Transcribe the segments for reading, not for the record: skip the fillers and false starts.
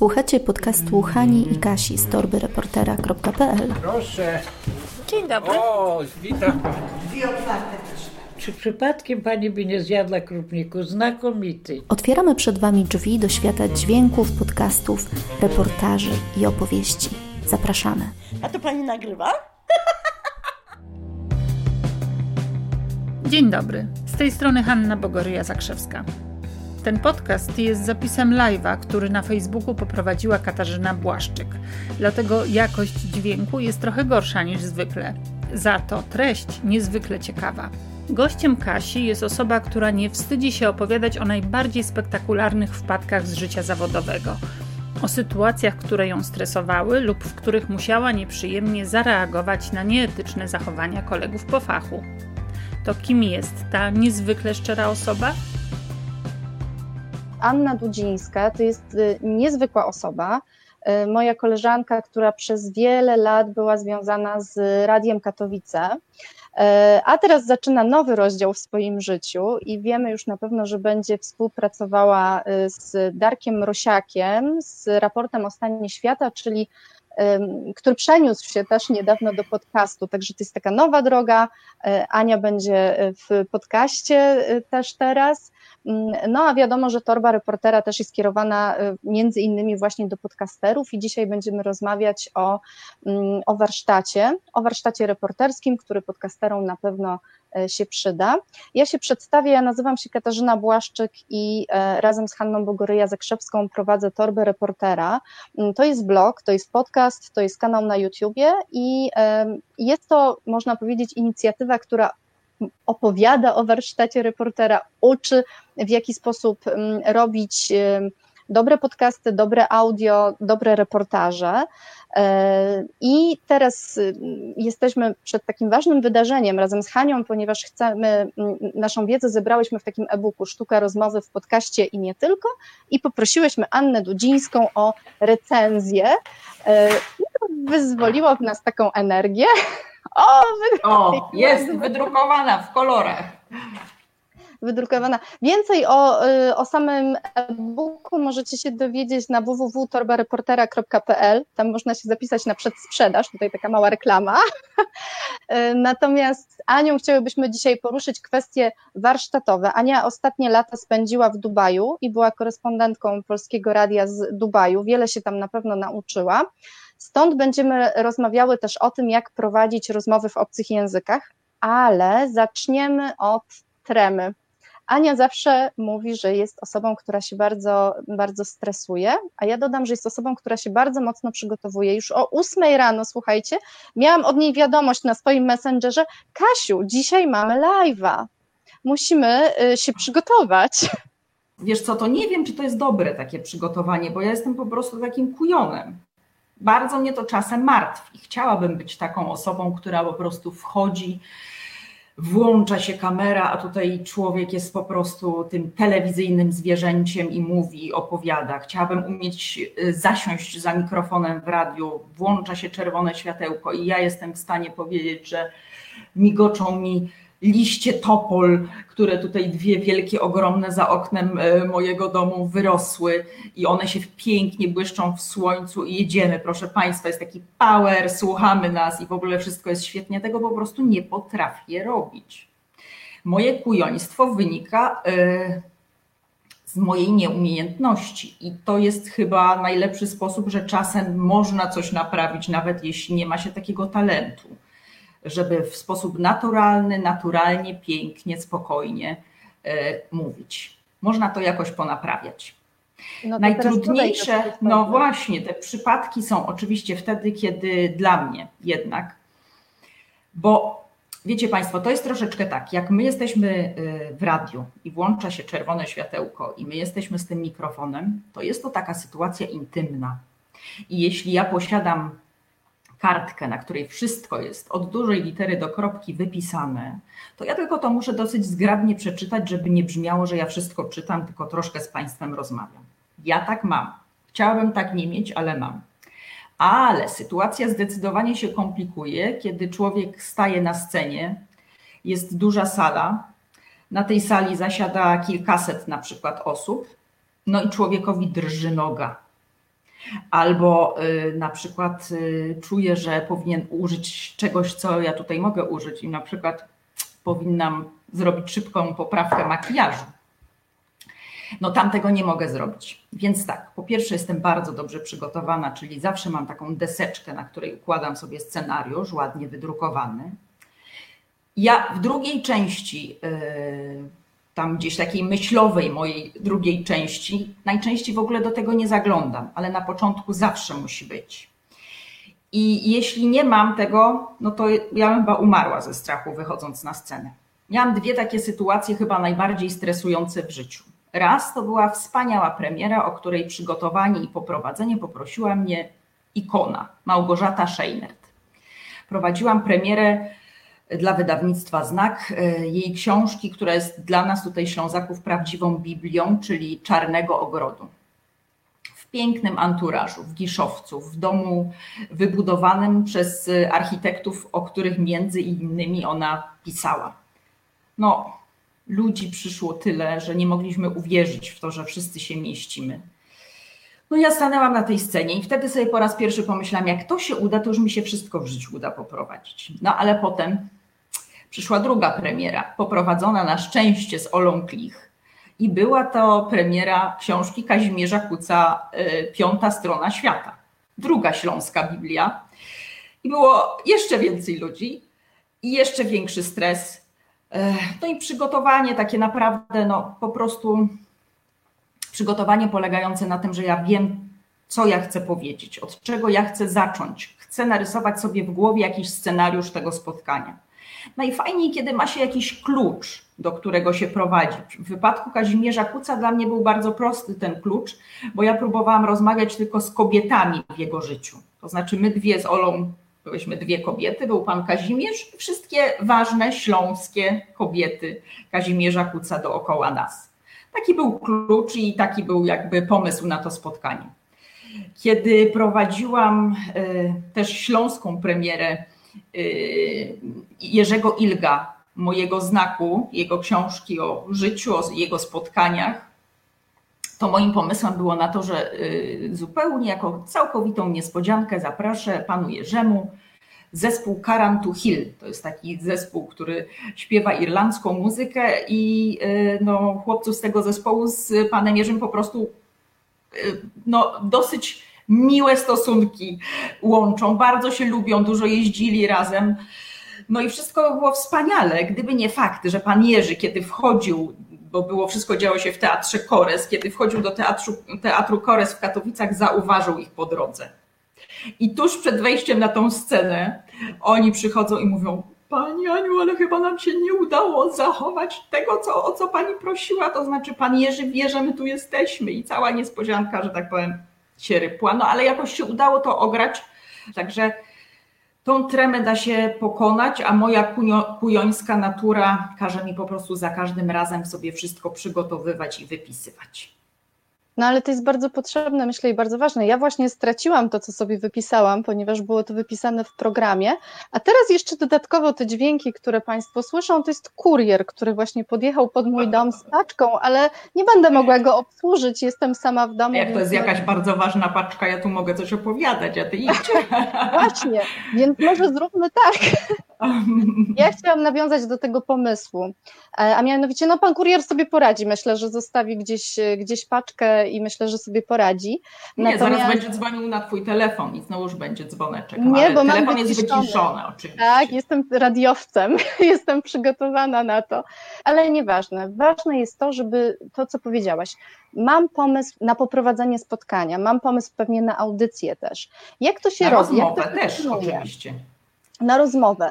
Słuchacie podcastu Hani i Kasi z torbyreportera.pl. Proszę. Dzień dobry. O, witam. Dwie otwarte też. Czy przypadkiem pani by nie zjadła krupniku? Znakomity. Otwieramy przed wami drzwi do świata dźwięków, podcastów, reportaży i opowieści. Zapraszamy. A to pani nagrywa? Dzień dobry. Z tej strony Hanna Bogoryja-Zakrzewska. Ten podcast jest zapisem live'a, który na Facebooku poprowadziła Katarzyna Błaszczyk. Dlatego jakość dźwięku jest trochę gorsza niż zwykle. Za to treść niezwykle ciekawa. Gościem Kasi jest osoba, która nie wstydzi się opowiadać o najbardziej spektakularnych wpadkach z życia zawodowego. O sytuacjach, które ją stresowały lub w których musiała nieprzyjemnie zareagować na nieetyczne zachowania kolegów po fachu. To kim jest ta niezwykle szczera osoba? Anna Dudzińska to jest niezwykła osoba, moja koleżanka, która przez wiele lat była związana z Radiem Katowice, a teraz zaczyna nowy rozdział w swoim życiu i wiemy już na pewno, że będzie współpracowała z Darkiem Rosiakiem, z raportem o stanie świata, czyli który przeniósł się też niedawno do podcastu, także to jest taka nowa droga. Ania będzie w podcaście też teraz. No a wiadomo, że Torba Reportera też jest skierowana między innymi właśnie do podcasterów i dzisiaj będziemy rozmawiać o warsztacie reporterskim, który podcasterom na pewno się przyda. Ja się przedstawię, ja nazywam się Katarzyna Błaszczyk i razem z Hanną Bogoryja-Zakrzewską prowadzę Torbę Reportera. To jest blog, to jest podcast, to jest kanał na YouTubie i jest to, można powiedzieć, inicjatywa, która opowiada o warsztacie reportera, uczy, w jaki sposób robić dobre podcasty, dobre audio, dobre reportaże. I teraz jesteśmy przed takim ważnym wydarzeniem razem z Hanią, ponieważ chcemy, naszą wiedzę zebrałyśmy w takim e-booku Sztuka Rozmowy w podcaście i nie tylko i poprosiłyśmy Annę Dudzińską o recenzję. I to wyzwoliło w nas taką energię. O, jest wydrukowana w kolorach. Więcej o samym e-booku możecie się dowiedzieć na www.torbareportera.pl. Tam można się zapisać na przedsprzedaż, tutaj taka mała reklama. Natomiast z Anią chciałybyśmy dzisiaj poruszyć kwestie warsztatowe. Ania ostatnie lata spędziła w Dubaju i była korespondentką Polskiego Radia z Dubaju. Wiele się tam na pewno nauczyła. Stąd będziemy rozmawiały też o tym, jak prowadzić rozmowy w obcych językach, ale zaczniemy od tremy. Ania zawsze mówi, że jest osobą, która się bardzo, bardzo stresuje, a ja dodam, że jest osobą, która się bardzo mocno przygotowuje. Już o 8 rano, słuchajcie, miałam od niej wiadomość na swoim Messengerze: Kasiu, dzisiaj mamy live'a, musimy się przygotować. Wiesz co, to nie wiem, czy to jest dobre takie przygotowanie, bo ja jestem po prostu takim kujonem. Bardzo mnie to czasem martwi. Chciałabym być taką osobą, która po prostu wchodzi, włącza się kamera, a tutaj człowiek jest po prostu tym telewizyjnym zwierzęciem i mówi, opowiada. Chciałabym umieć zasiąść za mikrofonem w radiu, włącza się czerwone światełko i ja jestem w stanie powiedzieć, że migoczą mi liście topol, które tutaj dwie wielkie, ogromne za oknem mojego domu wyrosły i one się pięknie błyszczą w słońcu i jedziemy, proszę Państwa, jest taki power, słuchamy nas i w ogóle wszystko jest świetnie, tego po prostu nie potrafię robić. Moje kujoństwo wynika z mojej nieumiejętności i to jest chyba najlepszy sposób, że czasem można coś naprawić, nawet jeśli nie ma się takiego talentu, żeby w sposób naturalny, naturalnie, pięknie, spokojnie mówić. Można to jakoś ponaprawiać. No najtrudniejsze, no właśnie, te przypadki są oczywiście wtedy, kiedy dla mnie jednak, bo wiecie Państwo, to jest troszeczkę tak, jak my jesteśmy w radiu i włącza się czerwone światełko i my jesteśmy z tym mikrofonem, to jest to taka sytuacja intymna. I jeśli ja posiadam kartkę, na której wszystko jest od dużej litery do kropki wypisane, to ja tylko to muszę dosyć zgrabnie przeczytać, żeby nie brzmiało, że ja wszystko czytam, tylko troszkę z Państwem rozmawiam. Ja tak mam. Chciałabym tak nie mieć, ale mam. Ale sytuacja zdecydowanie się komplikuje, kiedy człowiek staje na scenie, jest duża sala, na tej sali zasiada kilkaset na przykład osób, no i człowiekowi drży noga. Albo na przykład czuję, że powinien użyć czegoś, co ja tutaj mogę użyć i na przykład powinnam zrobić szybką poprawkę makijażu. No tam tego nie mogę zrobić. Więc tak, po pierwsze jestem bardzo dobrze przygotowana, czyli zawsze mam taką deseczkę, na której układam sobie scenariusz ładnie wydrukowany. Ja w drugiej części, tam gdzieś takiej myślowej mojej drugiej części, najczęściej w ogóle do tego nie zaglądam, ale na początku zawsze musi być. I jeśli nie mam tego, no to ja bym chyba umarła ze strachu wychodząc na scenę. Miałam dwie takie sytuacje chyba najbardziej stresujące w życiu. Raz to była wspaniała premiera, o której przygotowanie i poprowadzenie poprosiła mnie ikona, Małgorzata Szejnert. Prowadziłam premierę dla wydawnictwa Znak, jej książki, która jest dla nas tutaj Ślązaków prawdziwą Biblią, czyli Czarnego Ogrodu. W pięknym anturażu, w Giszowcu, w domu wybudowanym przez architektów, o których między innymi ona pisała. No, ludzi przyszło tyle, że nie mogliśmy uwierzyć w to, że wszyscy się mieścimy. No ja stanęłam na tej scenie i wtedy sobie po raz pierwszy pomyślałam, jak to się uda, to już mi się wszystko w życiu uda poprowadzić. No ale potem przyszła druga premiera, poprowadzona na szczęście z Olą Klich i była to premiera książki Kazimierza Kuca Piąta strona świata. Druga śląska Biblia i było jeszcze więcej ludzi i jeszcze większy stres. No i przygotowanie takie naprawdę, no po prostu przygotowanie polegające na tym, że ja wiem, co ja chcę powiedzieć, od czego ja chcę zacząć. Chcę narysować sobie w głowie jakiś scenariusz tego spotkania. Najfajniej, kiedy ma się jakiś klucz, do którego się prowadzi. W wypadku Kazimierza Kuca dla mnie był bardzo prosty ten klucz, bo ja próbowałam rozmawiać tylko z kobietami w jego życiu. To znaczy my dwie z Olą, byłyśmy dwie kobiety, był pan Kazimierz i wszystkie ważne śląskie kobiety Kazimierza Kuca dookoła nas. Taki był klucz i taki był jakby pomysł na to spotkanie. Kiedy prowadziłam też śląską premierę Jerzego Ilga, mojego znaku, jego książki o życiu, o jego spotkaniach, to moim pomysłem było na to, że zupełnie jako całkowitą niespodziankę zaproszę panu Jerzemu zespół Carantu Hill. To jest taki zespół, który śpiewa irlandzką muzykę i no, chłopców z tego zespołu z panem Jerzym po prostu no, dosyć miłe stosunki łączą. Bardzo się lubią, dużo jeździli razem. No i wszystko było wspaniale, gdyby nie fakt, że pan Jerzy, kiedy wchodził, bo wszystko działo się w Teatrze Kores, kiedy wchodził do Teatru Kores w Katowicach, zauważył ich po drodze. I tuż przed wejściem na tą scenę oni przychodzą i mówią: pani Aniu, ale chyba nam się nie udało zachować tego, o co pani prosiła, to znaczy pan Jerzy wie, że my tu jesteśmy i cała niespodzianka, że tak powiem, się rypła, no ale jakoś się udało to ograć, także tą tremę da się pokonać, a moja kujońska natura każe mi po prostu za każdym razem sobie wszystko przygotowywać i wypisywać. No ale to jest bardzo potrzebne, myślę, i bardzo ważne. Ja właśnie straciłam to, co sobie wypisałam, ponieważ było to wypisane w programie. A teraz jeszcze dodatkowo te dźwięki, które Państwo słyszą, to jest kurier, który właśnie podjechał pod mój dom z paczką, ale nie będę mogła go obsłużyć, jestem sama w domu. Jak to jest jakaś bardzo ważna paczka, ja tu mogę coś opowiadać, a ty idź. Właśnie, więc może zróbmy tak. Ja chciałam nawiązać do tego pomysłu, a mianowicie no pan kurier sobie poradzi, myślę, że zostawi gdzieś paczkę i myślę, że sobie poradzi. Natomiast zaraz będzie dzwonił na twój telefon i znowu już będzie dzwoneczek, ale bo telefon jest wyciszony oczywiście. Tak, jestem radiowcem, jestem przygotowana na to, ale nieważne, ważne jest to, żeby to, co powiedziałaś, mam pomysł na poprowadzenie spotkania, mam pomysł pewnie na audycję też. Jak to się na robi? Rozmowę jak to też oczywiście. Na rozmowę.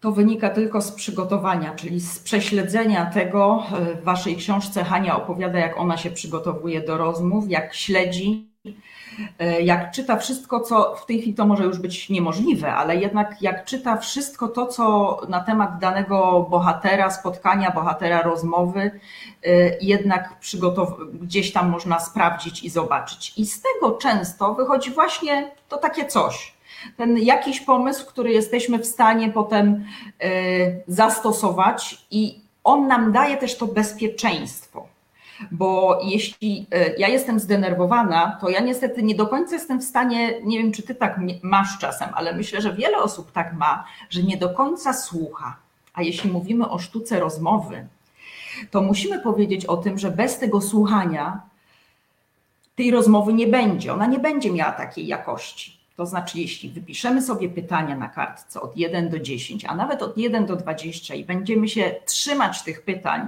To wynika tylko z przygotowania, czyli z prześledzenia tego. W waszej książce Hania opowiada, jak ona się przygotowuje do rozmów, jak śledzi, jak czyta wszystko, co w tej chwili to może już być niemożliwe, ale jednak jak czyta wszystko to, co na temat danego bohatera, spotkania, bohatera rozmowy, jednak gdzieś tam można sprawdzić i zobaczyć. I z tego często wychodzi właśnie to takie coś. Ten jakiś pomysł, który jesteśmy w stanie potem zastosować i on nam daje też to bezpieczeństwo. bo jeśli ja jestem zdenerwowana, to ja niestety nie do końca jestem w stanie, nie wiem, czy ty tak masz czasem, ale myślę, że wiele osób tak ma, że nie do końca słucha. A jeśli mówimy o sztuce rozmowy, to musimy powiedzieć o tym, że bez tego słuchania tej rozmowy nie będzie. Ona nie będzie miała takiej jakości. To znaczy, jeśli wypiszemy sobie pytania na kartce od 1 do 10, a nawet od 1 do 20 i będziemy się trzymać tych pytań,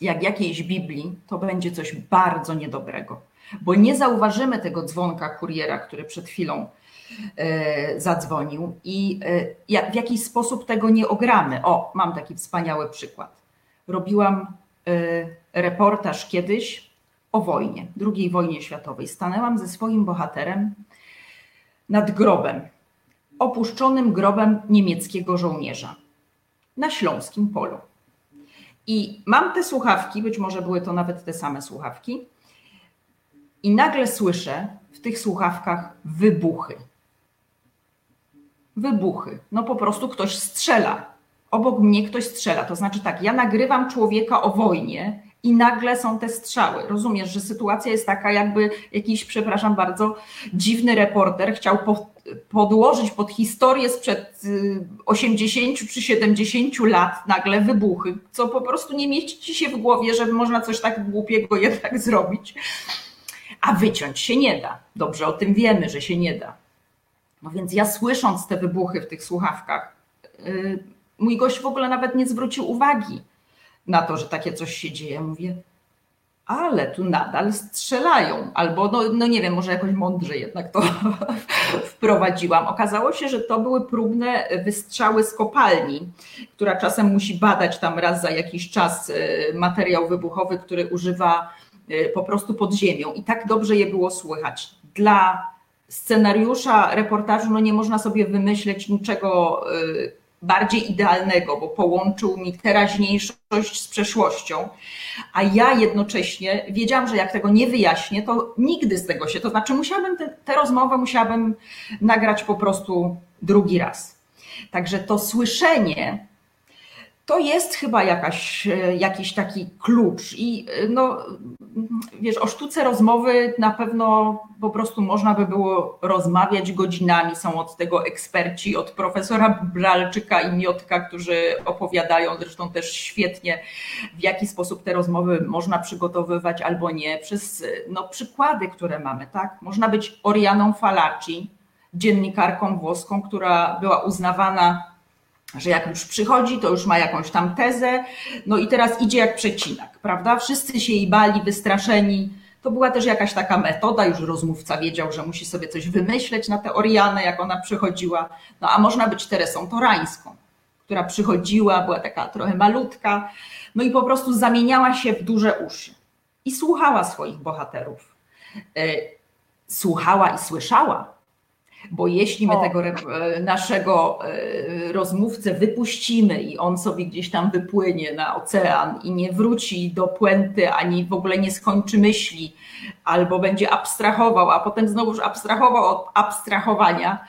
jak jakiejś Biblii, to będzie coś bardzo niedobrego, bo nie zauważymy tego dzwonka kuriera, który przed chwilą zadzwonił i w jakiś sposób tego nie ogramy. O, mam taki wspaniały przykład. Robiłam reportaż kiedyś o wojnie, II wojnie światowej. Stanęłam ze swoim bohaterem nad grobem, opuszczonym grobem niemieckiego żołnierza na śląskim polu. I mam te słuchawki, być może były to nawet te same słuchawki, i nagle słyszę w tych słuchawkach wybuchy. Wybuchy. No po prostu ktoś strzela. Obok mnie ktoś strzela. To znaczy tak, ja nagrywam człowieka o wojnie i nagle są te strzały. Rozumiesz, że sytuacja jest taka, jakby jakiś, przepraszam bardzo, dziwny reporter chciał podłożyć pod historię sprzed 80 czy 70 lat nagle wybuchy, co po prostu nie mieści się w głowie, że można coś tak głupiego jednak zrobić. A wyciąć się nie da. Dobrze o tym wiemy, że się nie da. No więc ja słysząc te wybuchy w tych słuchawkach, mój gość w ogóle nawet nie zwrócił uwagi na to, że takie coś się dzieje. Mówię, ale tu nadal strzelają. Albo, no nie wiem, może jakoś mądrze jednak to wprowadziłam. Okazało się, że to były próbne wystrzały z kopalni, która czasem musi badać tam raz za jakiś czas materiał wybuchowy, który używa po prostu pod ziemią. I tak dobrze je było słychać. Dla scenariusza reportażu nie można sobie wymyśleć niczego bardziej idealnego, bo połączył mi teraźniejszość z przeszłością, a ja jednocześnie wiedziałam, że jak tego nie wyjaśnię, to nigdy z tego się, to znaczy tę rozmowę musiałabym nagrać po prostu drugi raz. Także to słyszenie to jest chyba jakiś taki klucz i no wiesz, o sztuce rozmowy na pewno po prostu można by było rozmawiać godzinami, są od tego eksperci, od profesora Bralczyka i Miotka, którzy opowiadają zresztą też świetnie, w jaki sposób te rozmowy można przygotowywać albo nie, przez przykłady, które mamy, tak? Można być Orianą Falaci, dziennikarką włoską, która była uznawana, że jak już przychodzi, to już ma jakąś tam tezę, i teraz idzie jak przecinak, prawda? Wszyscy się jej bali, wystraszeni. To była też jakaś taka metoda, już rozmówca wiedział, że musi sobie coś wymyśleć na tę Orianę, jak ona przychodziła. A można być Teresą Torańską, która przychodziła, była taka trochę malutka, i po prostu zamieniała się w duże uszy i słuchała swoich bohaterów. Słuchała i słyszała. Bo jeśli my tego naszego rozmówcę wypuścimy i on sobie gdzieś tam wypłynie na ocean i nie wróci do puenty, ani w ogóle nie skończy myśli, albo będzie abstrahował, a potem znowuż abstrahował od abstrahowania,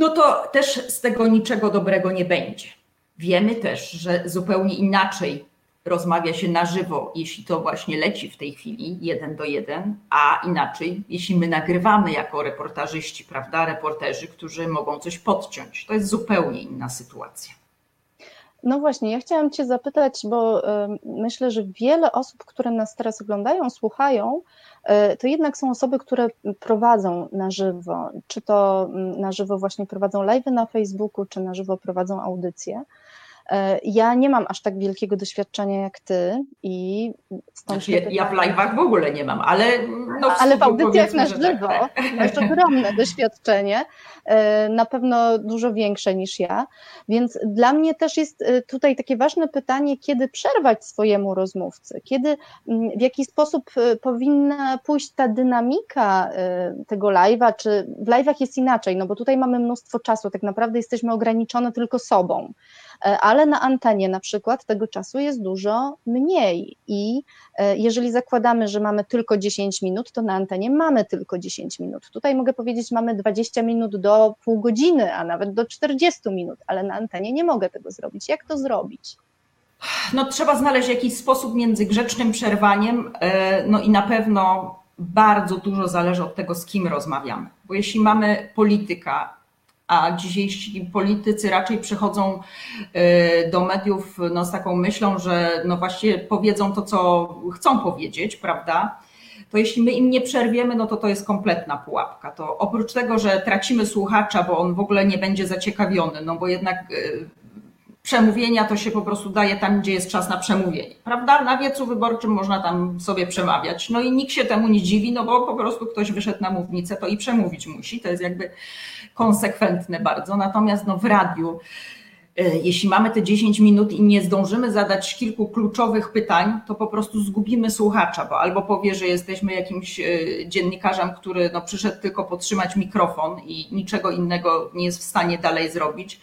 to też z tego niczego dobrego nie będzie. Wiemy też, że zupełnie inaczej rozmawia się na żywo, jeśli to właśnie leci w tej chwili 1:1, a inaczej, jeśli my nagrywamy jako reportażyści, prawda, reporterzy, którzy mogą coś podciąć. To jest zupełnie inna sytuacja. No właśnie, ja chciałam Cię zapytać, bo myślę, że wiele osób, które nas teraz oglądają, słuchają, to jednak są osoby, które prowadzą na żywo. Czy to na żywo właśnie prowadzą live'y na Facebooku, czy na żywo prowadzą audycje. Ja nie mam aż tak wielkiego doświadczenia jak ty i stąd ja w live'ach w ogóle nie mam, ale w audycjach na żywo masz ogromne doświadczenie, na pewno dużo większe niż ja, więc dla mnie też jest tutaj takie ważne pytanie, kiedy przerwać swojemu rozmówcy, w jaki sposób powinna pójść ta dynamika tego live'a, czy w live'ach jest inaczej, bo tutaj mamy mnóstwo czasu, tak naprawdę jesteśmy ograniczone tylko sobą, ale na antenie na przykład tego czasu jest dużo mniej i jeżeli zakładamy, że mamy tylko 10 minut, to na antenie mamy tylko 10 minut. Tutaj mogę powiedzieć, mamy 20 minut do pół godziny, a nawet do 40 minut, ale na antenie nie mogę tego zrobić. Jak to zrobić? No, trzeba znaleźć jakiś sposób między grzecznym przerwaniem, no i na pewno bardzo dużo zależy od tego, z kim rozmawiamy. Bo jeśli mamy polityka, a dzisiejsi politycy raczej przychodzą do mediów no, z taką myślą, że no właśnie powiedzą to, co chcą powiedzieć, prawda? To jeśli my im nie przerwiemy, no to jest kompletna pułapka. To oprócz tego, że tracimy słuchacza, bo on w ogóle nie będzie zaciekawiony, no bo jednak przemówienia to się po prostu daje tam, gdzie jest czas na przemówienie, prawda? Na wiecu wyborczym można tam sobie przemawiać. No i nikt się temu nie dziwi, no bo po prostu ktoś wyszedł na mównicę, to i przemówić musi. To jest jakby konsekwentne bardzo. Natomiast no w radiu, jeśli mamy te 10 minut i nie zdążymy zadać kilku kluczowych pytań, to po prostu zgubimy słuchacza, bo albo powie, że jesteśmy jakimś dziennikarzem, który no przyszedł tylko podtrzymać mikrofon i niczego innego nie jest w stanie dalej zrobić.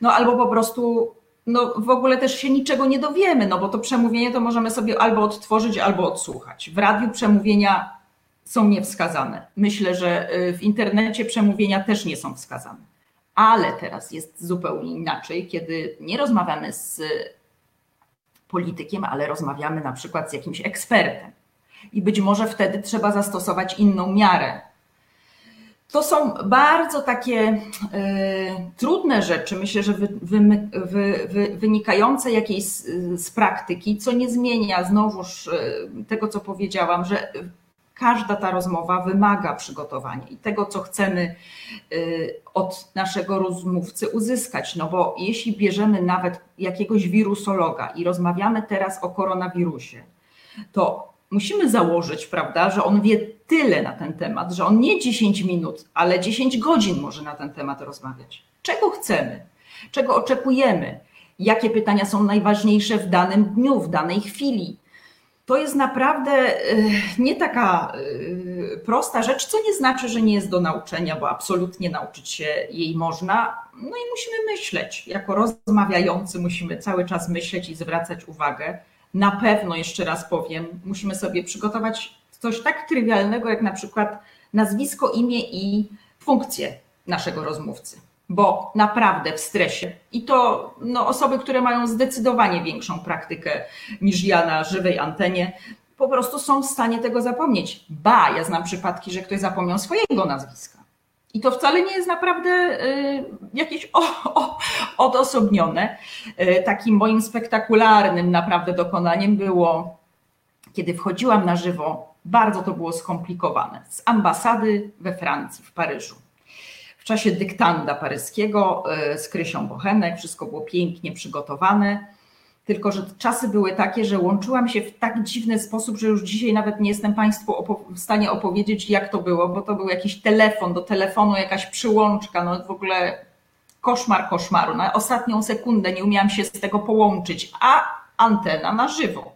No albo po prostu no w ogóle też się niczego nie dowiemy, no bo to przemówienie to możemy sobie albo odtworzyć, albo odsłuchać. W radiu przemówienia są niewskazane. Myślę, że w internecie przemówienia też nie są wskazane. Ale teraz jest zupełnie inaczej, kiedy nie rozmawiamy z politykiem, ale rozmawiamy na przykład z jakimś ekspertem. I być może wtedy trzeba zastosować inną miarę. To są bardzo takie trudne rzeczy, myślę, że wynikające jakiejś z praktyki, co nie zmienia znowuż tego, co powiedziałam, że każda ta rozmowa wymaga przygotowania i tego, co chcemy od naszego rozmówcy uzyskać. No bo jeśli bierzemy nawet jakiegoś wirusologa i rozmawiamy teraz o koronawirusie, to musimy założyć, prawda, że on wie tyle na ten temat, że on nie 10 minut, ale 10 godzin może na ten temat rozmawiać. Czego chcemy? Czego oczekujemy? Jakie pytania są najważniejsze w danym dniu, w danej chwili? To jest naprawdę nie taka prosta rzecz, co nie znaczy, że nie jest do nauczenia, bo absolutnie nauczyć się jej można. No i musimy myśleć. Jako rozmawiający musimy cały czas myśleć i zwracać uwagę. Na pewno, jeszcze raz powiem, musimy sobie przygotować coś tak trywialnego, jak na przykład nazwisko, imię i funkcję naszego rozmówcy. Bo naprawdę w stresie i to no, osoby, które mają zdecydowanie większą praktykę niż ja na żywej antenie, po prostu są w stanie tego zapomnieć. Ba, ja znam przypadki, że ktoś zapomniał swojego nazwiska. I to wcale nie jest naprawdę jakieś odosobnione. Takim moim spektakularnym naprawdę dokonaniem było, kiedy wchodziłam na żywo, bardzo to było skomplikowane, z ambasady we Francji, w Paryżu. W czasie dyktanda paryskiego z Krysią Bochenek, wszystko było pięknie przygotowane, tylko że czasy były takie, że łączyłam się w tak dziwny sposób, że już dzisiaj nawet nie jestem Państwu w stanie opowiedzieć, jak to było, bo to był jakiś telefon, do telefonu jakaś przyłączka, no w ogóle koszmar koszmaru. Na ostatnią sekundę nie umiałam się z tego połączyć, a antena na żywo.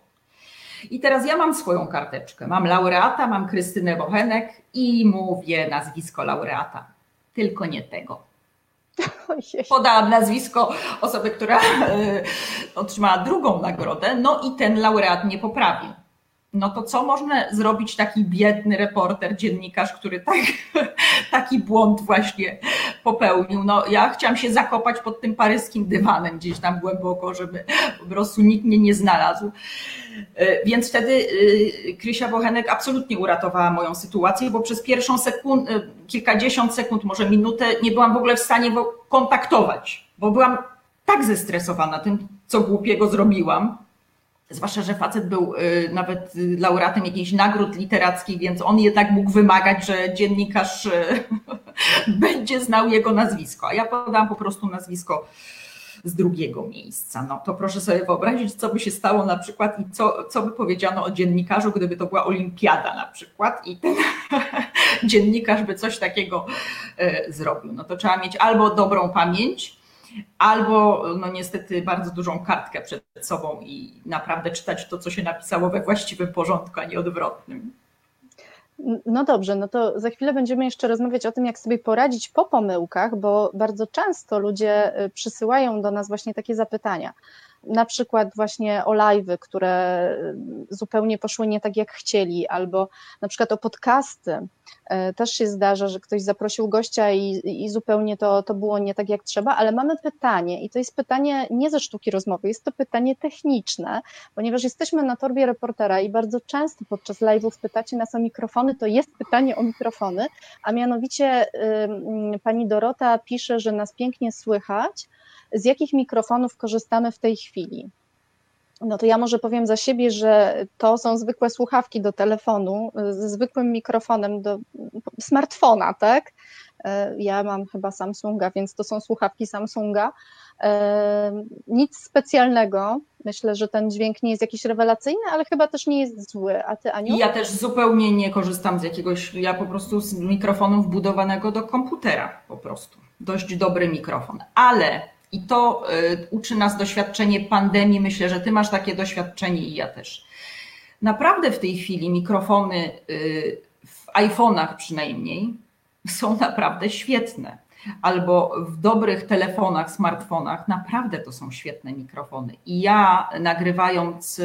I teraz ja mam swoją karteczkę, mam laureata, mam Krystynę Bochenek i mówię nazwisko laureata. Tylko nie tego. Podałam nazwisko osoby, która otrzymała drugą nagrodę, no i ten laureat nie poprawił. No to co można zrobić taki biedny reporter, dziennikarz, który taki błąd właśnie popełnił. No ja chciałam się zakopać pod tym paryskim dywanem gdzieś tam głęboko, żeby po prostu nikt mnie nie znalazł. Więc wtedy Krysia Bochenek absolutnie uratowała moją sytuację, bo przez pierwszą sekundę, kilkadziesiąt sekund, może minutę nie byłam w ogóle w stanie kontaktować, bo byłam tak zestresowana tym, co głupiego zrobiłam. Zwłaszcza, że facet był nawet laureatem jakiejś nagród literackich, więc on jednak mógł wymagać, że dziennikarz będzie znał jego nazwisko. A ja podałam po prostu nazwisko z drugiego miejsca. No to proszę sobie wyobrazić, co by się stało na przykład i co by powiedziano o dziennikarzu, gdyby to była olimpiada na przykład i ten dziennikarz by coś takiego zrobił. No to trzeba mieć albo dobrą pamięć, albo no niestety bardzo dużą kartkę przed sobą i naprawdę czytać to, co się napisało we właściwym porządku, a nie odwrotnym. No dobrze, no to za chwilę będziemy jeszcze rozmawiać o tym, jak sobie poradzić po pomyłkach, bo bardzo często ludzie przysyłają do nas właśnie takie zapytania. na przykład właśnie o live'y, które zupełnie poszły nie tak jak chcieli, albo na przykład o podcasty. Też się zdarza, że ktoś zaprosił gościa i zupełnie to było nie tak jak trzeba, ale mamy pytanie i to jest pytanie nie ze sztuki rozmowy, jest to pytanie techniczne, ponieważ jesteśmy na Torbie Reportera i bardzo często podczas live'ów pytacie nas o mikrofony, to jest pytanie o mikrofony, a mianowicie pani Dorota pisze, że nas pięknie słychać, z jakich mikrofonów korzystamy w tej chwili. No to ja może powiem za siebie, że to są zwykłe słuchawki do telefonu ze zwykłym mikrofonem do smartfona, tak? Ja mam chyba Samsunga, więc to są słuchawki Samsunga. Nic specjalnego. Myślę, że ten dźwięk nie jest jakiś rewelacyjny, ale chyba też nie jest zły. A ty, Aniu? Ja też zupełnie nie korzystam z jakiegoś, ja po prostu z mikrofonu wbudowanego do komputera po prostu. Dość dobry mikrofon, ale i to uczy nas doświadczenie pandemii. Myślę, że ty masz takie doświadczenie i ja też. Naprawdę w tej chwili mikrofony w iPhone'ach przynajmniej są naprawdę świetne. Albo w dobrych telefonach, smartfonach naprawdę to są świetne mikrofony. I ja nagrywając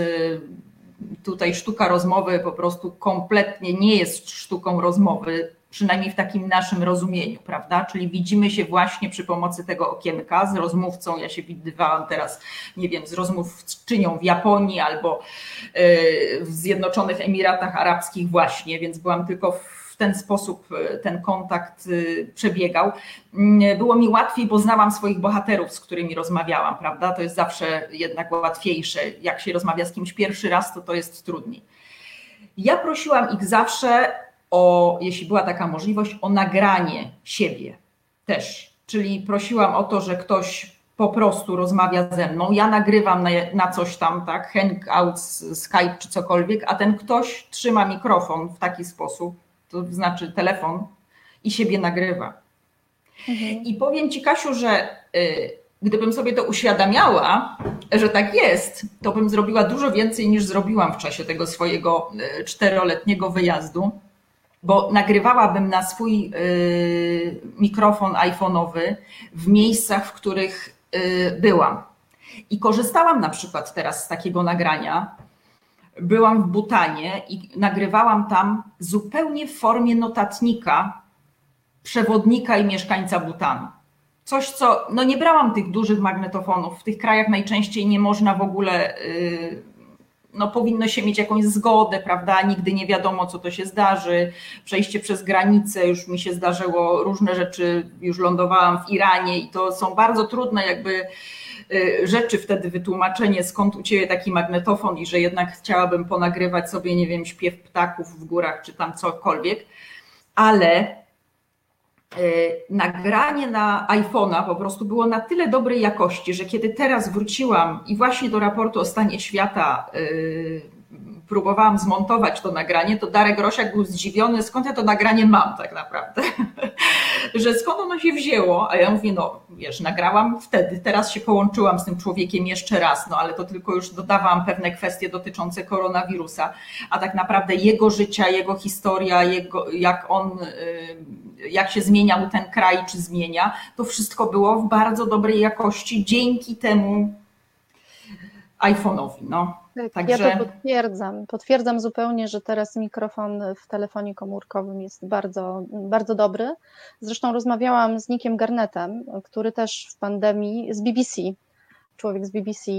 tutaj sztuka rozmowy po prostu kompletnie nie jest sztuką rozmowy, przynajmniej w takim naszym rozumieniu, prawda? Czyli widzimy się właśnie przy pomocy tego okienka z rozmówcą. Ja się widywałam teraz, nie wiem, z rozmówczynią w Japonii albo w Zjednoczonych Emiratach Arabskich właśnie, więc byłam tylko w ten sposób, ten kontakt przebiegał. Było mi łatwiej, bo znałam swoich bohaterów, z którymi rozmawiałam, prawda? To jest zawsze jednak łatwiejsze. Jak się rozmawia z kimś pierwszy raz, to jest trudniej. Ja prosiłam ich zawsze o, jeśli była taka możliwość, o nagranie siebie też. Czyli prosiłam o to, że ktoś po prostu rozmawia ze mną, ja nagrywam na coś tam, tak, hangout, Skype czy cokolwiek, a ten ktoś trzyma mikrofon w taki sposób, to znaczy telefon i siebie nagrywa. Mhm. I powiem Ci, Kasiu, że gdybym sobie to uświadamiała, że tak jest, to bym zrobiła dużo więcej niż zrobiłam w czasie tego swojego 4-letniego wyjazdu, bo nagrywałabym na swój mikrofon iPhone'owy w miejscach, w których byłam. I korzystałam na przykład teraz z takiego nagrania. Byłam w Butanie i nagrywałam tam zupełnie w formie notatnika, przewodnika i mieszkańca Butanu. Coś, co no nie brałam tych dużych magnetofonów. W tych krajach najczęściej nie można w ogóle... No powinno się mieć jakąś zgodę, prawda, nigdy nie wiadomo, co to się zdarzy, przejście przez granicę, już mi się zdarzyło różne rzeczy, już lądowałam w Iranie i to są bardzo trudne jakby rzeczy wtedy, wytłumaczenie, skąd u Ciebie taki magnetofon i że jednak chciałabym ponagrywać sobie, nie wiem, śpiew ptaków w górach czy tam cokolwiek, ale nagranie na iPhone'a po prostu było na tyle dobrej jakości, że kiedy teraz wróciłam i właśnie do raportu o stanie świata próbowałam zmontować to nagranie, to Darek Rosiak był zdziwiony, skąd ja to nagranie mam tak naprawdę, że skąd ono się wzięło, a ja mówię, no wiesz, nagrałam wtedy, teraz się połączyłam z tym człowiekiem jeszcze raz, no ale to tylko już dodawałam pewne kwestie dotyczące koronawirusa, a tak naprawdę jego życia, jego historia, jak się zmieniał ten kraj, czy zmienia, to wszystko było w bardzo dobrej jakości dzięki temu iPhone'owi. No. Także... Ja to potwierdzam. Potwierdzam zupełnie, że teraz mikrofon w telefonie komórkowym jest bardzo, bardzo dobry. Zresztą rozmawiałam z Nickiem Garnetem, który też w pandemii z BBC, człowiek z BBC,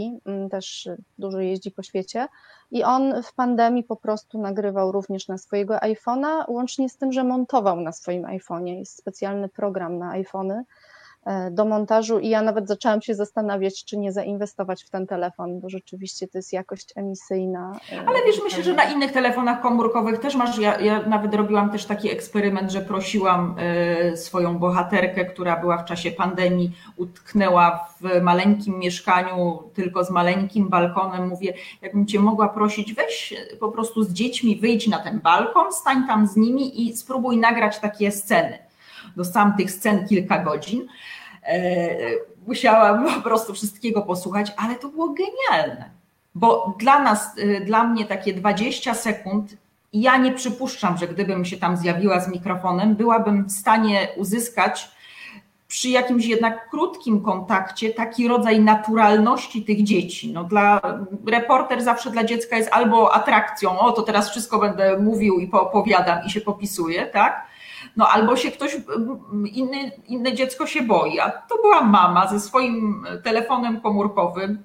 też dużo jeździ po świecie i on w pandemii po prostu nagrywał również na swojego iPhone'a, łącznie z tym, że montował na swoim iPhone'ie. Jest specjalny program na iPhone'y do montażu i ja nawet zaczęłam się zastanawiać, czy nie zainwestować w ten telefon, bo rzeczywiście to jest jakość emisyjna. Ale wiesz, myślę, że na innych telefonach komórkowych też masz, ja nawet robiłam też taki eksperyment, że prosiłam swoją bohaterkę, która była w czasie pandemii, utknęła w maleńkim mieszkaniu, tylko z maleńkim balkonem, mówię, jakbym Cię mogła prosić, weź po prostu z dziećmi, wyjdź na ten balkon, stań tam z nimi i spróbuj nagrać takie sceny. Dostałam tych scen kilka godzin, musiałam po prostu wszystkiego posłuchać, ale to było genialne, bo dla mnie takie 20 sekund i ja nie przypuszczam, że gdybym się tam zjawiła z mikrofonem, byłabym w stanie uzyskać przy jakimś jednak krótkim kontakcie taki rodzaj naturalności tych dzieci. No reporter zawsze dla dziecka jest albo atrakcją, o to teraz wszystko będę mówił i opowiadam i się popisuję, tak? No albo się ktoś, inne dziecko się boi, a to była mama ze swoim telefonem komórkowym.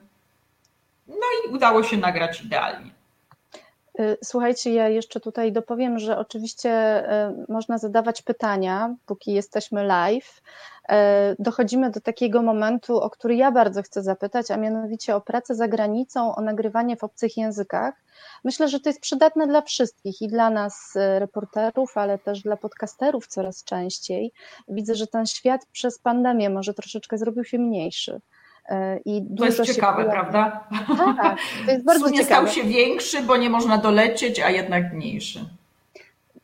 No i udało się nagrać idealnie. Słuchajcie, ja jeszcze tutaj dopowiem, że oczywiście można zadawać pytania, póki jesteśmy live. Dochodzimy do takiego momentu, o który ja bardzo chcę zapytać, a mianowicie o pracę za granicą, o nagrywanie w obcych językach. Myślę, że to jest przydatne dla wszystkich i dla nas reporterów, ale też dla podcasterów coraz częściej. Widzę, że ten świat przez pandemię może troszeczkę zrobił się mniejszy. To jest ciekawe, prawda? Tak, to jest bardzo ciekawe. Stał się większy, bo nie można dolecieć, a jednak mniejszy.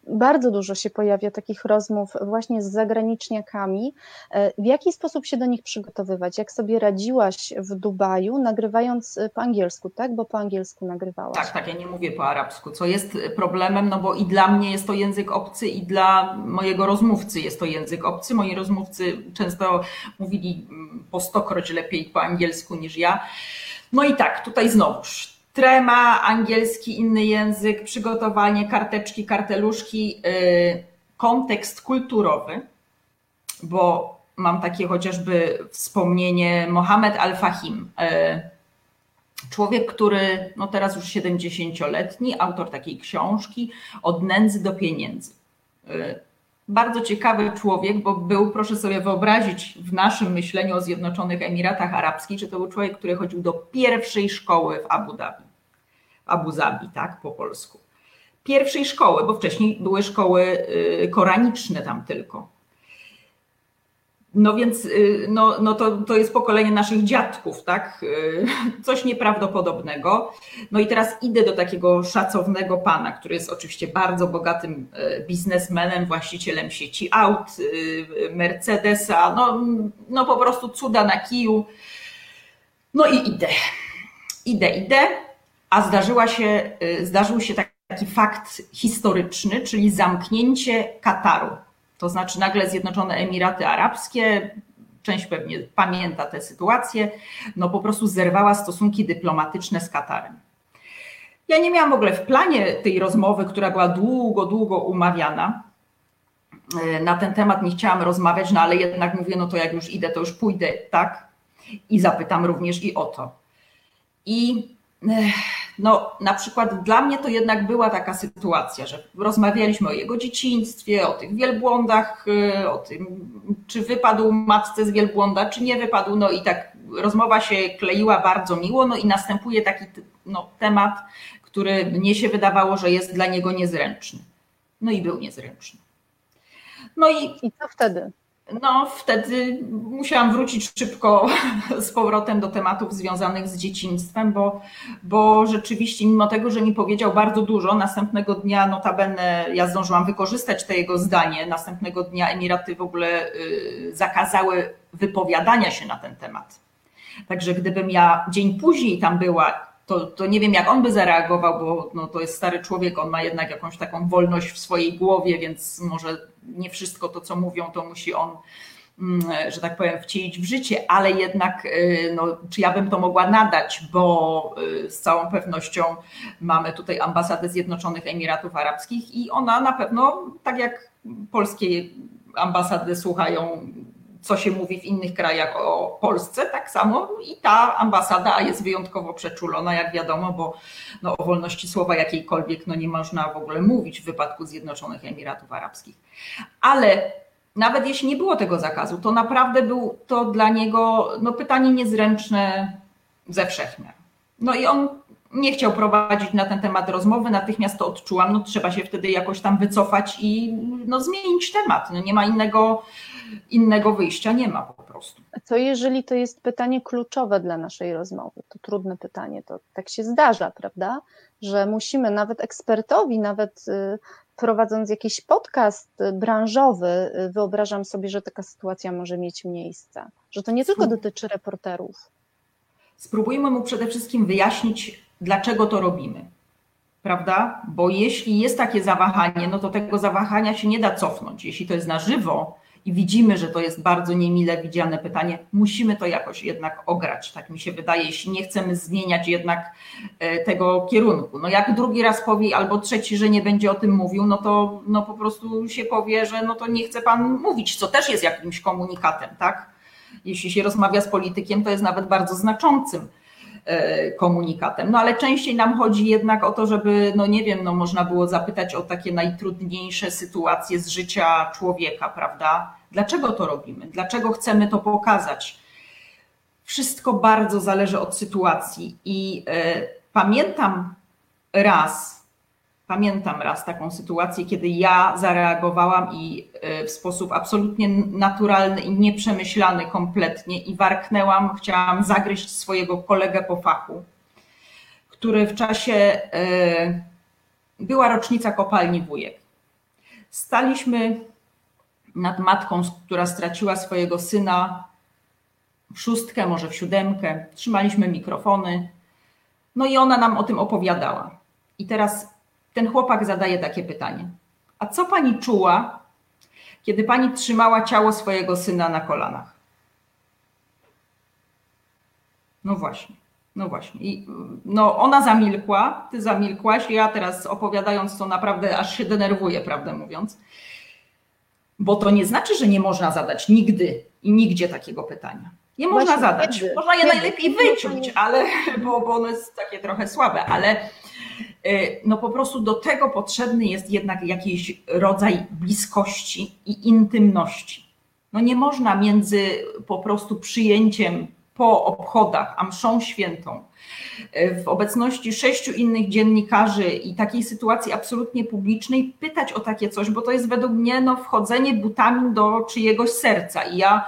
Bardzo dużo się pojawia takich rozmów właśnie z zagraniczniakami. W jaki sposób się do nich przygotowywać? Jak sobie radziłaś w Dubaju, nagrywając po angielsku, tak? Bo po angielsku nagrywałaś. Tak, ja nie mówię po arabsku, co jest problemem, no bo i dla mnie jest to język obcy i dla mojego rozmówcy jest to język obcy. Moi rozmówcy często mówili po 100-kroć lepiej po angielsku niż ja. No i tak, tutaj znowuż. Trema, angielski, inny język, przygotowanie, karteczki, karteluszki, kontekst kulturowy, bo mam takie chociażby wspomnienie Mohamed Al-Fahim, człowiek, który no teraz już 70-letni, autor takiej książki Od nędzy do pieniędzy. Bardzo ciekawy człowiek, bo był, proszę sobie wyobrazić, w naszym myśleniu o Zjednoczonych Emiratach Arabskich, że to był człowiek, który chodził do pierwszej szkoły w Abu Zabi, tak, po polsku. Pierwszej szkoły, bo wcześniej były szkoły koraniczne tam tylko. No więc to jest pokolenie naszych dziadków, tak? Coś nieprawdopodobnego. No i teraz idę do takiego szacownego pana, który jest oczywiście bardzo bogatym biznesmenem, właścicielem sieci aut, Mercedesa, no po prostu cuda na kiju. No i idę, a zdarzył się taki fakt historyczny, czyli zamknięcie Kataru. To znaczy nagle Zjednoczone Emiraty Arabskie, część pewnie pamięta tę sytuację, no po prostu zerwała stosunki dyplomatyczne z Katarem. Ja nie miałam w ogóle w planie tej rozmowy, która była długo umawiana. Na ten temat nie chciałam rozmawiać, no ale jednak mówię, no to jak już idę, to już pójdę, tak? I zapytam również i o to. I no na przykład dla mnie to jednak była taka sytuacja, że rozmawialiśmy o jego dzieciństwie, o tych wielbłądach, o tym, czy wypadł matce z wielbłąda, czy nie wypadł, no i tak rozmowa się kleiła bardzo miło, no i następuje taki temat, który mnie się wydawało, że jest dla niego niezręczny. No i był niezręczny. No i co wtedy? No wtedy musiałam wrócić szybko z powrotem do tematów związanych z dzieciństwem, bo rzeczywiście mimo tego, że mi powiedział bardzo dużo, następnego dnia notabene ja zdążyłam wykorzystać to jego zdanie, następnego dnia Emiraty w ogóle zakazały wypowiadania się na ten temat. Także gdybym ja dzień później tam była, to nie wiem jak on by zareagował, bo to jest stary człowiek, on ma jednak jakąś taką wolność w swojej głowie, więc może nie wszystko to, co mówią, to musi on, że tak powiem, wcielić w życie, ale jednak czy ja bym to mogła nadać, bo z całą pewnością mamy tutaj ambasadę Zjednoczonych Emiratów Arabskich i ona na pewno, tak jak polskie ambasady słuchają, co się mówi w innych krajach o Polsce, tak samo i ta ambasada jest wyjątkowo przeczulona, jak wiadomo, bo o wolności słowa jakiejkolwiek nie można w ogóle mówić w wypadku Zjednoczonych Emiratów Arabskich. Ale nawet jeśli nie było tego zakazu, to naprawdę był to dla niego pytanie niezręczne ze wszechmiar. No i on nie chciał prowadzić na ten temat rozmowy, natychmiast to odczułam, trzeba się wtedy jakoś tam wycofać i zmienić temat, nie ma innego wyjścia, nie ma po prostu. A co jeżeli to jest pytanie kluczowe dla naszej rozmowy? To trudne pytanie, to tak się zdarza, prawda? Że musimy nawet ekspertowi, nawet prowadząc jakiś podcast branżowy, wyobrażam sobie, że taka sytuacja może mieć miejsce, że to nie tylko dotyczy reporterów. Spróbujmy mu przede wszystkim wyjaśnić, dlaczego to robimy, prawda? Bo jeśli jest takie zawahanie, to tego zawahania się nie da cofnąć. Jeśli to jest na żywo i widzimy, że to jest bardzo niemile widziane pytanie, musimy to jakoś jednak ograć, tak mi się wydaje, jeśli nie chcemy zmieniać jednak tego kierunku. No jak drugi raz powie albo trzeci, że nie będzie o tym mówił, no to no po prostu się powie, że no to nie chce pan mówić, co też jest jakimś komunikatem, tak? Jeśli się rozmawia z politykiem, to jest nawet bardzo znaczącym komunikatem. No ale częściej nam chodzi jednak o to, żeby, no nie wiem, no można było zapytać o takie najtrudniejsze sytuacje z życia człowieka, prawda? Dlaczego to robimy? Dlaczego chcemy to pokazać? Wszystko bardzo zależy od sytuacji i pamiętam raz taką sytuację, kiedy ja zareagowałam i w sposób absolutnie naturalny i nieprzemyślany kompletnie i warknęłam, chciałam zagryźć swojego kolegę po fachu, który w czasie, była rocznica kopalni Wujek. Staliśmy nad matką, która straciła swojego syna w 6, może w 7, trzymaliśmy mikrofony, no i ona nam o tym opowiadała. I teraz ten chłopak zadaje takie pytanie. A co pani czuła, kiedy pani trzymała ciało swojego syna na kolanach? No właśnie. I no ona zamilkła, ty zamilkłaś, ja teraz opowiadając to naprawdę aż się denerwuję, prawdę mówiąc. Bo to nie znaczy, że nie można zadać nigdy i nigdzie takiego pytania. Nie można właśnie zadać. Kiedy? Można je najlepiej wyciąć, ale, bo ono jest takie trochę słabe, ale no po prostu do tego potrzebny jest jednak jakiś rodzaj bliskości i intymności. No nie można między po prostu przyjęciem po obchodach, a mszą świętą, w obecności 6 innych dziennikarzy i takiej sytuacji absolutnie publicznej pytać o takie coś, bo to jest według mnie no, wchodzenie butami do czyjegoś serca i ja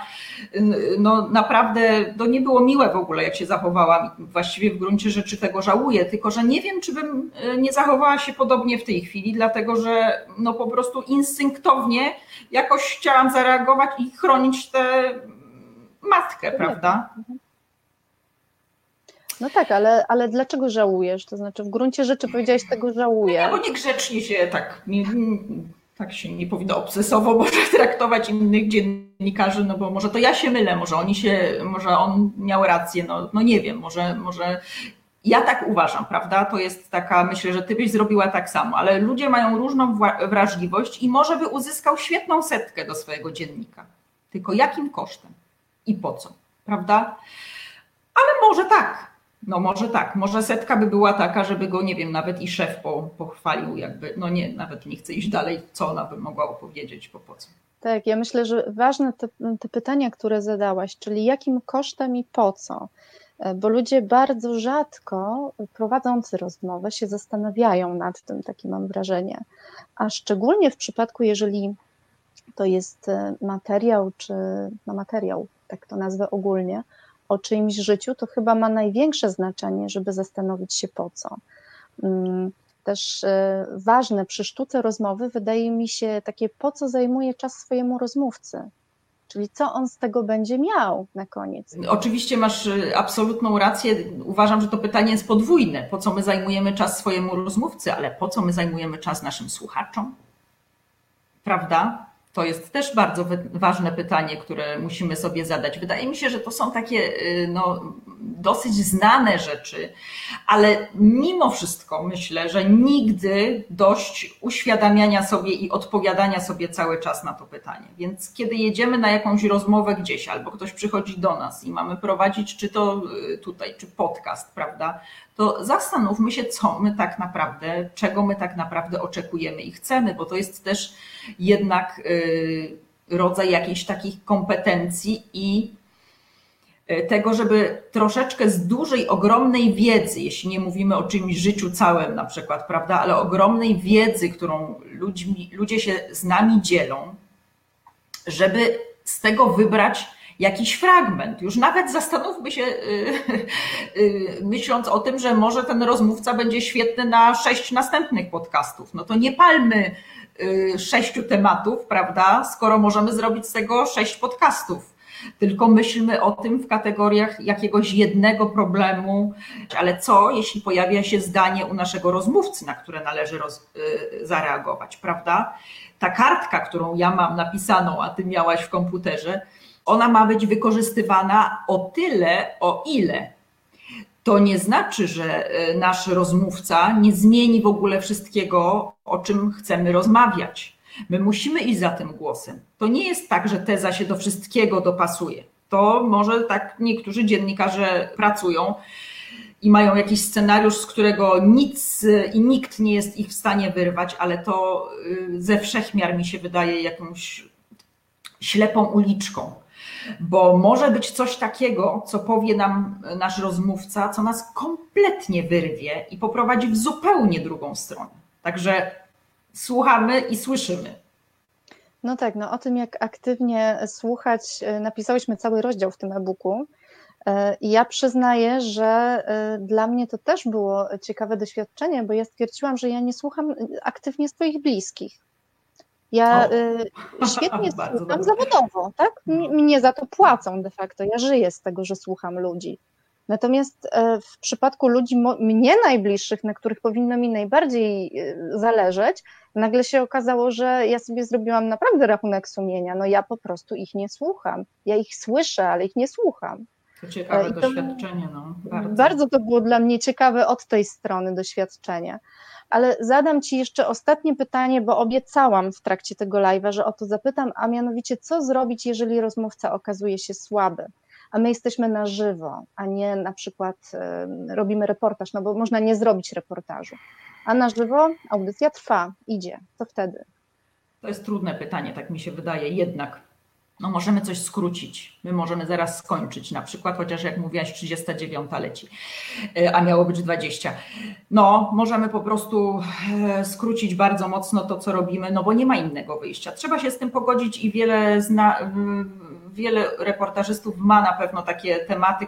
no, naprawdę, to nie było miłe w ogóle jak się zachowałam, właściwie w gruncie rzeczy tego żałuję, tylko że nie wiem czy bym nie zachowała się podobnie w tej chwili, dlatego że no, po prostu instynktownie jakoś chciałam zareagować i chronić te matkę, prawda? No tak, ale dlaczego żałujesz? To znaczy w gruncie rzeczy powiedziałaś tego żałuję. No bo niegrzecznie się tak się nie powinno obsesowo może traktować innych dziennikarzy, no bo może to ja się mylę, może on miał rację, no nie wiem, może ja tak uważam, prawda? To jest taka, myślę, że ty byś zrobiła tak samo, ale ludzie mają różną wrażliwość i może by uzyskał świetną setkę do swojego dziennika. Tylko jakim kosztem? I po co, prawda? Ale może tak. Może setka by była taka, żeby go, nie wiem, nawet i szef pochwalił jakby, no nie, nawet nie chcę iść dalej, co ona by mogła opowiedzieć, bo po co. Tak, ja myślę, że ważne te pytania, które zadałaś, czyli jakim kosztem i po co, bo ludzie bardzo rzadko prowadzący rozmowę się zastanawiają nad tym, takie mam wrażenie, a szczególnie w przypadku, jeżeli to jest materiał, tak to nazwę ogólnie, o czyimś życiu, to chyba ma największe znaczenie, żeby zastanowić się po co. Też ważne przy sztuce rozmowy wydaje mi się takie, po co zajmuje czas swojemu rozmówcy, czyli co on z tego będzie miał na koniec. Oczywiście masz absolutną rację, uważam, że to pytanie jest podwójne, po co my zajmujemy czas swojemu rozmówcy, ale po co my zajmujemy czas naszym słuchaczom, prawda? To jest też bardzo ważne pytanie, które musimy sobie zadać. Wydaje mi się, że to są takie no, dosyć znane rzeczy, ale mimo wszystko myślę, że nigdy dość uświadamiania sobie i odpowiadania sobie cały czas na to pytanie. Więc kiedy jedziemy na jakąś rozmowę gdzieś albo ktoś przychodzi do nas i mamy prowadzić czy to tutaj, czy podcast, prawda, to zastanówmy się, czego my tak naprawdę oczekujemy i chcemy, bo to jest też jednak rodzaj jakichś takich kompetencji i tego, żeby troszeczkę z dużej, ogromnej wiedzy, jeśli nie mówimy o czymś życiu całym na przykład, prawda, ale ogromnej wiedzy, którą ludzie się z nami dzielą, żeby z tego wybrać jakiś fragment. Już nawet zastanówmy się, myśląc o tym, że może ten rozmówca będzie świetny na 6 następnych podcastów. No to nie palmy 6 tematów, prawda, skoro możemy zrobić z tego 6 podcastów. tylko myślmy o tym w kategoriach jakiegoś jednego problemu, ale co, jeśli pojawia się zdanie u naszego rozmówcy, na które należy zareagować, prawda? Ta kartka, którą ja mam napisaną, a ty miałaś w komputerze, ona ma być wykorzystywana o tyle, o ile. To nie znaczy, że nasz rozmówca nie zmieni w ogóle wszystkiego, o czym chcemy rozmawiać. My musimy iść za tym głosem. To nie jest tak, że teza się do wszystkiego dopasuje. To może tak niektórzy dziennikarze pracują i mają jakiś scenariusz, z którego nic i nikt nie jest ich w stanie wyrwać, ale to ze wszechmiar mi się wydaje jakąś ślepą uliczką. Bo może być coś takiego, co powie nam nasz rozmówca, co nas kompletnie wyrwie i poprowadzi w zupełnie drugą stronę. Także słuchamy i słyszymy. No tak, no o tym, jak aktywnie słuchać, napisałyśmy cały rozdział w tym e-booku. I ja przyznaję, że dla mnie to też było ciekawe doświadczenie, bo ja stwierdziłam, że ja nie słucham aktywnie swoich bliskich. Ja świetnie słucham zawodowo, tak? Mnie za to płacą de facto, ja żyję z tego, że słucham ludzi. Natomiast w przypadku ludzi mnie najbliższych, na których powinno mi najbardziej zależeć, nagle się okazało, że ja sobie zrobiłam naprawdę rachunek sumienia, no ja po prostu ich nie słucham. Ja ich słyszę, ale ich nie słucham. To ciekawe doświadczenie. No, bardzo to było dla mnie ciekawe od tej strony doświadczenie. Ale zadam Ci jeszcze ostatnie pytanie, bo obiecałam w trakcie tego live'a, że o to zapytam, a mianowicie co zrobić, jeżeli rozmówca okazuje się słaby, a my jesteśmy na żywo, a nie na przykład robimy reportaż, no bo można nie zrobić reportażu, a na żywo audycja trwa, idzie, co wtedy? To jest trudne pytanie, tak mi się wydaje, jednak no możemy coś skrócić, my możemy zaraz skończyć, na przykład, chociaż jak mówiłaś 39 leci, a miało być 20. No możemy po prostu skrócić bardzo mocno to, co robimy, no bo nie ma innego wyjścia. Trzeba się z tym pogodzić i wiele reportażystów ma na pewno takie tematy,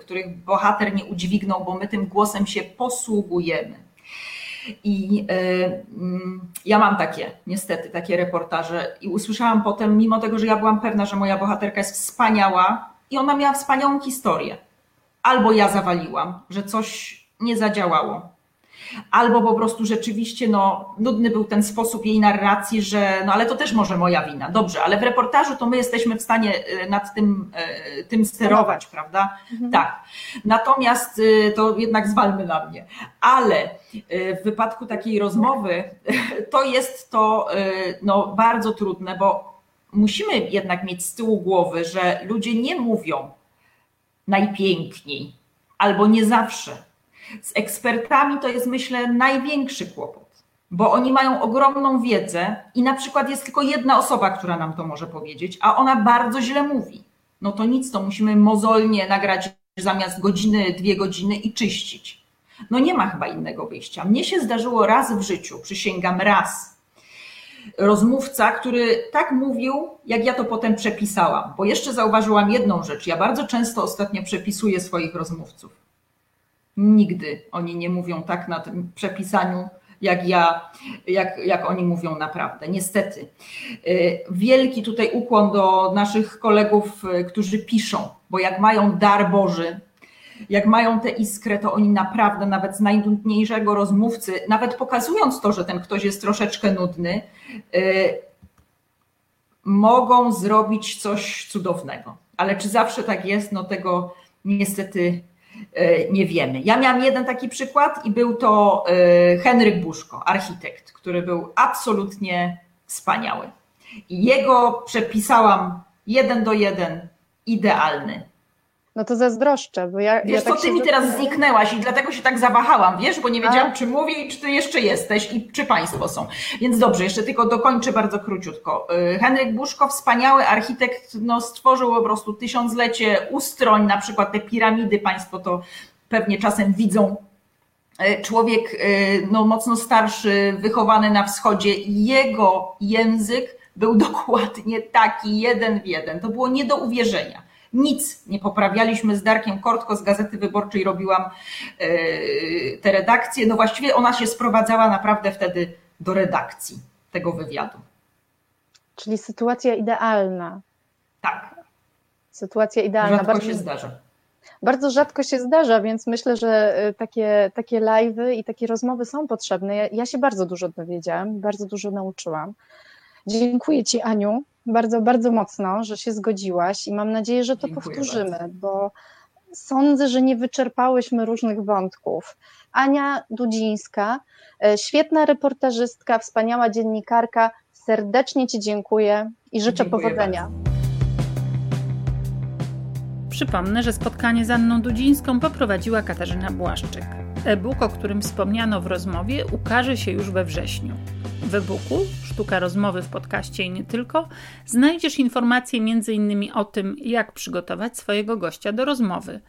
których bohater nie udźwignął, bo my tym głosem się posługujemy. I ja mam niestety takie reportaże i usłyszałam potem, mimo tego, że ja byłam pewna, że moja bohaterka jest wspaniała i ona miała wspaniałą historię. Albo ja zawaliłam, że coś nie zadziałało. Albo po prostu rzeczywiście nudny był ten sposób jej narracji, że no ale to też może moja wina. Dobrze, ale w reportażu to my jesteśmy w stanie nad tym sterować, prawda? Mhm. Tak. Natomiast to jednak zwalmy na mnie. Ale w wypadku takiej rozmowy to jest to bardzo trudne, bo musimy jednak mieć z tyłu głowy, że ludzie nie mówią najpiękniej albo nie zawsze. Z ekspertami to jest, myślę, największy kłopot, bo oni mają ogromną wiedzę i na przykład jest tylko jedna osoba, która nam to może powiedzieć, a ona bardzo źle mówi. No to nic, to musimy mozolnie nagrać zamiast godziny, 2 godziny i czyścić. No nie ma chyba innego wyjścia. Mnie się zdarzyło raz w życiu, przysięgam raz, rozmówca, który tak mówił, jak ja to potem przepisałam, bo jeszcze zauważyłam jedną rzecz. Ja bardzo często ostatnio przepisuję swoich rozmówców. Nigdy oni nie mówią tak na tym przepisaniu, jak oni mówią naprawdę, niestety. Wielki tutaj ukłon do naszych kolegów, którzy piszą, bo jak mają dar Boży, jak mają tę iskrę, to oni naprawdę nawet z najnudniejszego rozmówcy, nawet pokazując to, że ten ktoś jest troszeczkę nudny, mogą zrobić coś cudownego. Ale czy zawsze tak jest? No tego niestety nie wiemy. Ja miałam jeden taki przykład i był to Henryk Buszko, architekt, który był absolutnie wspaniały. I jego przepisałam 1:1, idealny. No to zazdroszczę, bo ja... Wiesz, ja tak co, ty mi teraz zniknęłaś i dlatego się tak zawahałam, wiesz, bo nie wiedziałam, czy mówię i czy ty jeszcze jesteś i czy państwo są. Więc dobrze, jeszcze tylko dokończę bardzo króciutko. Henryk Buszko, wspaniały architekt, stworzył po prostu tysiąclecie ustroń, na przykład te piramidy, państwo to pewnie czasem widzą. Człowiek mocno starszy, wychowany na wschodzie, jego język był dokładnie taki, 1:1. To było nie do uwierzenia. Nic nie poprawialiśmy z Darkiem Kortko z Gazety Wyborczej, robiłam tę redakcję. No właściwie ona się sprowadzała naprawdę wtedy do redakcji tego wywiadu. Czyli sytuacja idealna. Tak. sytuacja idealna. Rzadko się zdarza. Bardzo rzadko się zdarza, więc myślę, że takie live'y i takie rozmowy są potrzebne. Ja się bardzo dużo dowiedziałam, bardzo dużo nauczyłam. Dziękuję Ci, Aniu, bardzo, bardzo mocno, że się zgodziłaś i mam nadzieję, że to powtórzymy, bardzo. Bo sądzę, że nie wyczerpałyśmy różnych wątków. Ania Dudzińska, świetna reportażystka, wspaniała dziennikarka, serdecznie Ci dziękuję i życzę powodzenia. Bardzo. Przypomnę, że spotkanie z Anną Dudzińską poprowadziła Katarzyna Błaszczyk. E-book, o którym wspomniano w rozmowie, ukaże się już we wrześniu. W e-booku Sztuka Rozmowy w podcaście i nie tylko znajdziesz informacje m.in. o tym, jak przygotować swojego gościa do rozmowy,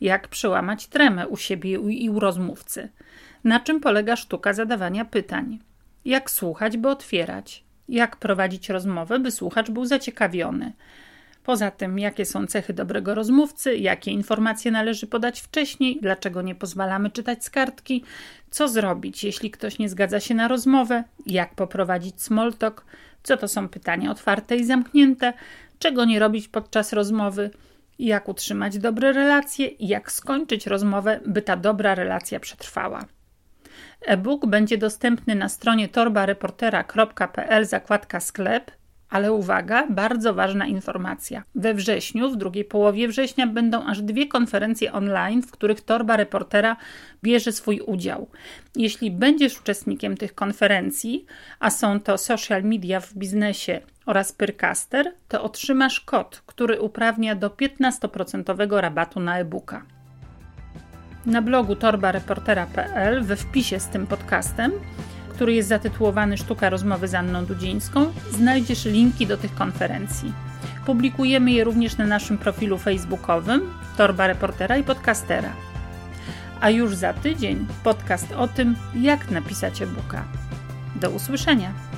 jak przełamać tremę u siebie i u rozmówcy, na czym polega sztuka zadawania pytań, jak słuchać, by otwierać, jak prowadzić rozmowę, by słuchacz był zaciekawiony. Poza tym, jakie są cechy dobrego rozmówcy, jakie informacje należy podać wcześniej, dlaczego nie pozwalamy czytać z kartki, co zrobić, jeśli ktoś nie zgadza się na rozmowę, jak poprowadzić small talk, co to są pytania otwarte i zamknięte, czego nie robić podczas rozmowy, jak utrzymać dobre relacje i jak skończyć rozmowę, by ta dobra relacja przetrwała. E-book będzie dostępny na stronie torbareportera.pl, zakładka sklep. Ale uwaga, bardzo ważna informacja. We wrześniu, w drugiej połowie września będą aż 2 konferencje online, w których Torba Reportera bierze swój udział. Jeśli będziesz uczestnikiem tych konferencji, a są to social media w biznesie oraz Pyrcaster, to otrzymasz kod, który uprawnia do 15% rabatu na e-booka. Na blogu torbareportera.pl we wpisie z tym podcastem, który jest zatytułowany Sztuka rozmowy z Anną Dudzińską, znajdziesz linki do tych konferencji. Publikujemy je również na naszym profilu facebookowym Torba Reportera i Podcastera. A już za tydzień podcast o tym, jak napisać e-booka. Do usłyszenia!